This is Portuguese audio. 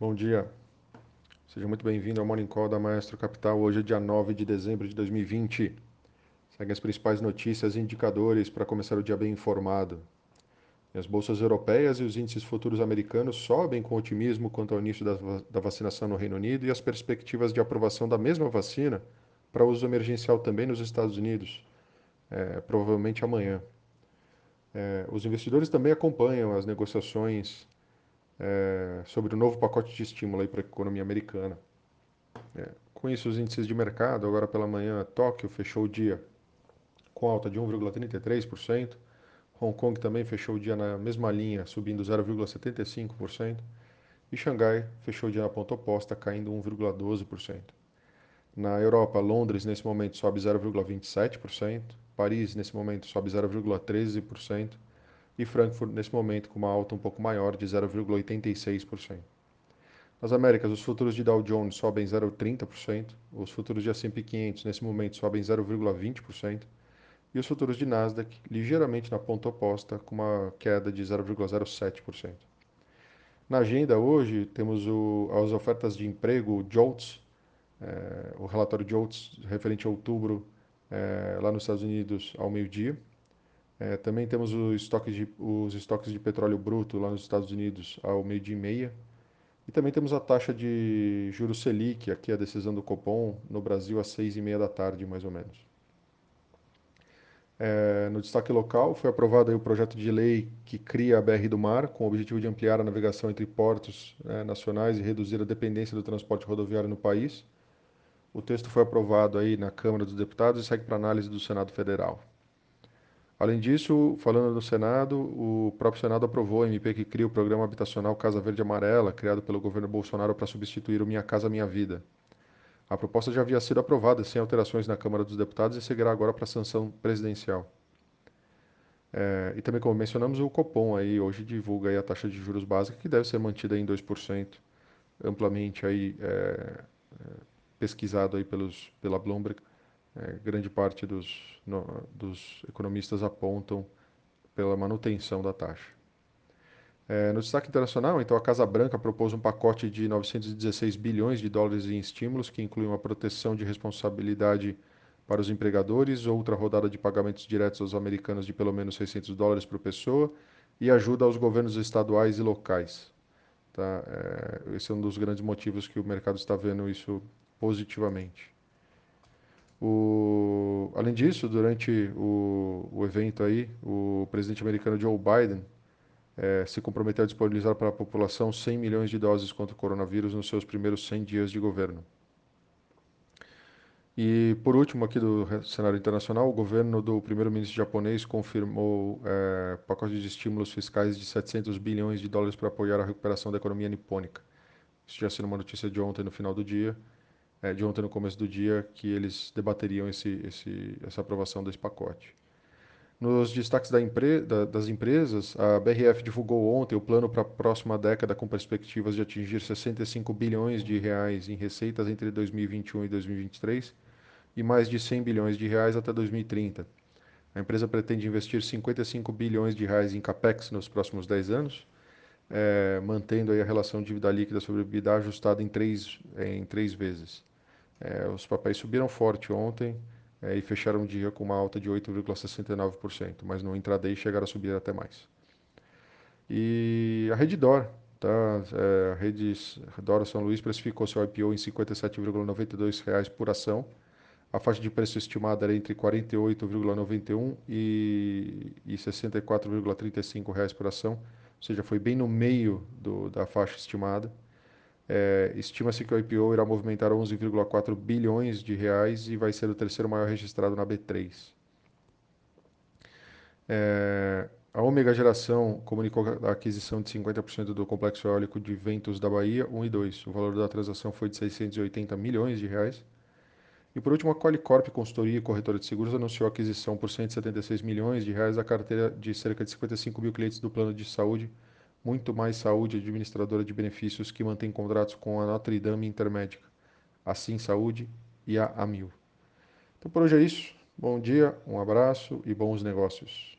Bom dia, seja muito bem-vindo ao Morning Call da Maestra Capital. Hoje é dia 9 de dezembro de 2020. Seguem as principais notícias e indicadores para começar o dia bem informado. As bolsas europeias e os índices futuros americanos sobem com otimismo quanto ao início da vacinação no Reino Unido e as perspectivas de aprovação da mesma vacina para uso emergencial também nos Estados Unidos, provavelmente amanhã. Os investidores também acompanham as negociações sobre o novo pacote de estímulo para a economia americana. Com isso, os índices de mercado, agora pela manhã, Tóquio fechou o dia com alta de 1,33%. Hong Kong também fechou o dia na mesma linha, subindo 0,75%. E Xangai fechou o dia na ponta oposta, caindo 1,12%. Na Europa, Londres, nesse momento, sobe 0,27%. Paris, nesse momento, sobe 0,13%. E Frankfurt, nesse momento, com uma alta um pouco maior de 0,86%. Nas Américas, os futuros de Dow Jones sobem 0,30%, os futuros de S&P 500, nesse momento, sobem 0,20%, e os futuros de Nasdaq, ligeiramente na ponta oposta, com uma queda de 0,07%. Na agenda hoje, temos as ofertas de emprego, o JOLTS, o relatório JOLTS referente a outubro, lá nos Estados Unidos, ao meio-dia. Também temos os estoques de petróleo bruto lá nos Estados Unidos ao meio-dia e meia. E também temos a taxa de juros Selic, aqui a decisão do Copom, no Brasil às 6h30 da tarde, mais ou menos. No destaque local, foi aprovado aí o projeto de lei que cria a BR do Mar, com o objetivo de ampliar a navegação entre portos nacionais e reduzir a dependência do transporte rodoviário no país. O texto foi aprovado aí na Câmara dos Deputados e segue para análise do Senado Federal. Além disso, falando do Senado, o próprio Senado aprovou a MP que cria o programa habitacional Casa Verde Amarela, criado pelo governo Bolsonaro para substituir o Minha Casa Minha Vida. A proposta já havia sido aprovada sem alterações na Câmara dos Deputados e seguirá agora para a sanção presidencial. E também, como mencionamos, o Copom aí hoje divulga aí a taxa de juros básica, que deve ser mantida em 2%, amplamente aí, pesquisado aí pela Bloomberg. Grande parte dos economistas apontam pela manutenção da taxa. No destaque internacional, então, a Casa Branca propôs um pacote de 916 bilhões de dólares em estímulos, que inclui uma proteção de responsabilidade para os empregadores, outra rodada de pagamentos diretos aos americanos de pelo menos $600 por pessoa e ajuda aos governos estaduais e locais. Tá? Esse é um dos grandes motivos que o mercado está vendo isso positivamente. Além disso, durante o evento aí, o presidente americano Joe Biden se comprometeu a disponibilizar para a população 100 milhões de doses contra o coronavírus nos seus primeiros 100 dias de governo. E, por último, aqui do cenário internacional, o governo do primeiro-ministro japonês confirmou pacote de estímulos fiscais de 700 bilhões de dólares para apoiar a recuperação da economia nipônica. Isso já sendo uma notícia de ontem, no final do dia. De ontem no começo do dia, que eles debateriam essa aprovação desse pacote. Nos destaques das empresas, a BRF divulgou ontem o plano para a próxima década com perspectivas de atingir 65 bilhões de reais em receitas entre 2021 e 2023 e mais de 100 bilhões de reais até 2030. A empresa pretende investir 55 bilhões de reais em capex nos próximos 10 anos, mantendo aí a relação dívida líquida sobre EBITDA ajustada em três vezes. Os papéis subiram forte ontem e fecharam o dia com uma alta de 8,69%, mas no intraday chegaram a subir até mais. E a Rede D'Or, tá? A Rede D'Or São Luís precificou seu IPO em R$ 57,92 por ação. A faixa de preço estimada era entre R$ 48,91 e R$ 64,35 por ação, ou seja, foi bem no meio da faixa estimada. Estima-se que o IPO irá movimentar 11,4 bilhões de reais e vai ser o terceiro maior registrado na B3. A Ômega Geração comunicou a aquisição de 50% do complexo eólico de Ventos da Bahia 1 e 2. O valor da transação foi de R$ 680 milhões. E por último, a Qualicorp, consultoria e corretora de seguros, anunciou a aquisição por R$ 176 milhões de reais da carteira de cerca de 55 mil clientes do plano de saúde Muito Mais Saúde, administradora de benefícios que mantém contratos com a Notre Dame Intermédica, a Sim Saúde e a Amil. Então por hoje é isso. Bom dia, um abraço e bons negócios.